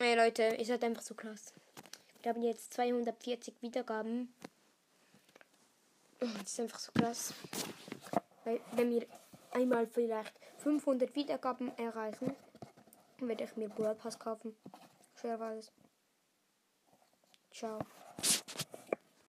Ey Leute, ihr seid einfach so krass. Wir haben jetzt 240 Wiedergaben. Das ist einfach so krass. Weil wenn wir einmal vielleicht 500 Wiedergaben erreichen, werde ich mir BRAWLPASS kaufen. Schwer war es. Ciao.